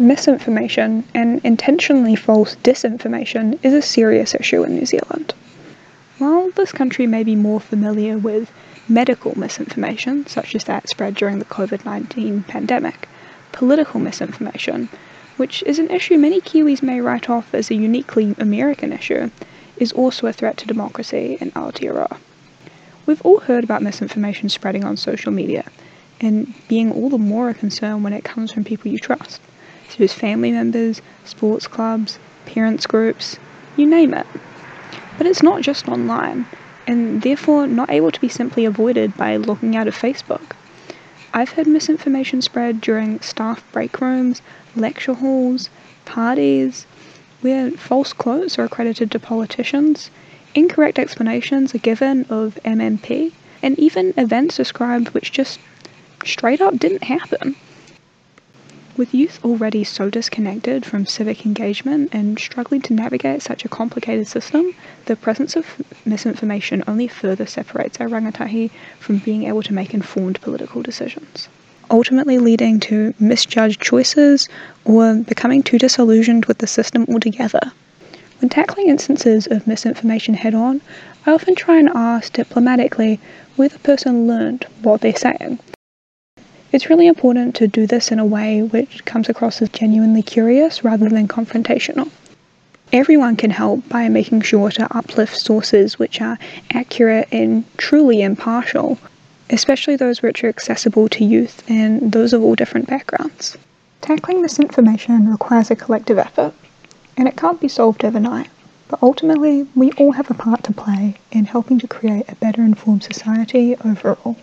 misinformation and intentionally false disinformation is a serious issue in New Zealand. While this country may be more familiar with medical misinformation, such as that spread during the COVID-19 pandemic, political misinformation, which is an issue many Kiwis may write off as a uniquely American issue, is also a threat to democracy in Aotearoa. We've all heard about misinformation spreading on social media, and being all the more a concern when it comes from people you trust, such as family members, sports clubs, parents groups, you name it. But it's not just online, and therefore not able to be simply avoided by logging out of Facebook. I've heard misinformation spread during staff break rooms, lecture halls, parties, where false quotes are accredited to politicians, incorrect explanations are given of MMP, and even events described which just straight up didn't happen. With youth already so disconnected from civic engagement and struggling to navigate such a complicated system, the presence of misinformation only further separates our rangatahi from being able to make informed political decisions, ultimately leading to misjudged choices or becoming too disillusioned with the system altogether. When tackling instances of misinformation head-on, I often try and ask diplomatically where the person learned what they're saying. It's really important to do this in a way which comes across as genuinely curious rather than confrontational. Everyone can help by making sure to uplift sources which are accurate and truly impartial, especially those which are accessible to youth and those of all different backgrounds. Tackling misinformation requires a collective effort, and it can't be solved overnight, but ultimately we all have a part to play in helping to create a better informed society overall.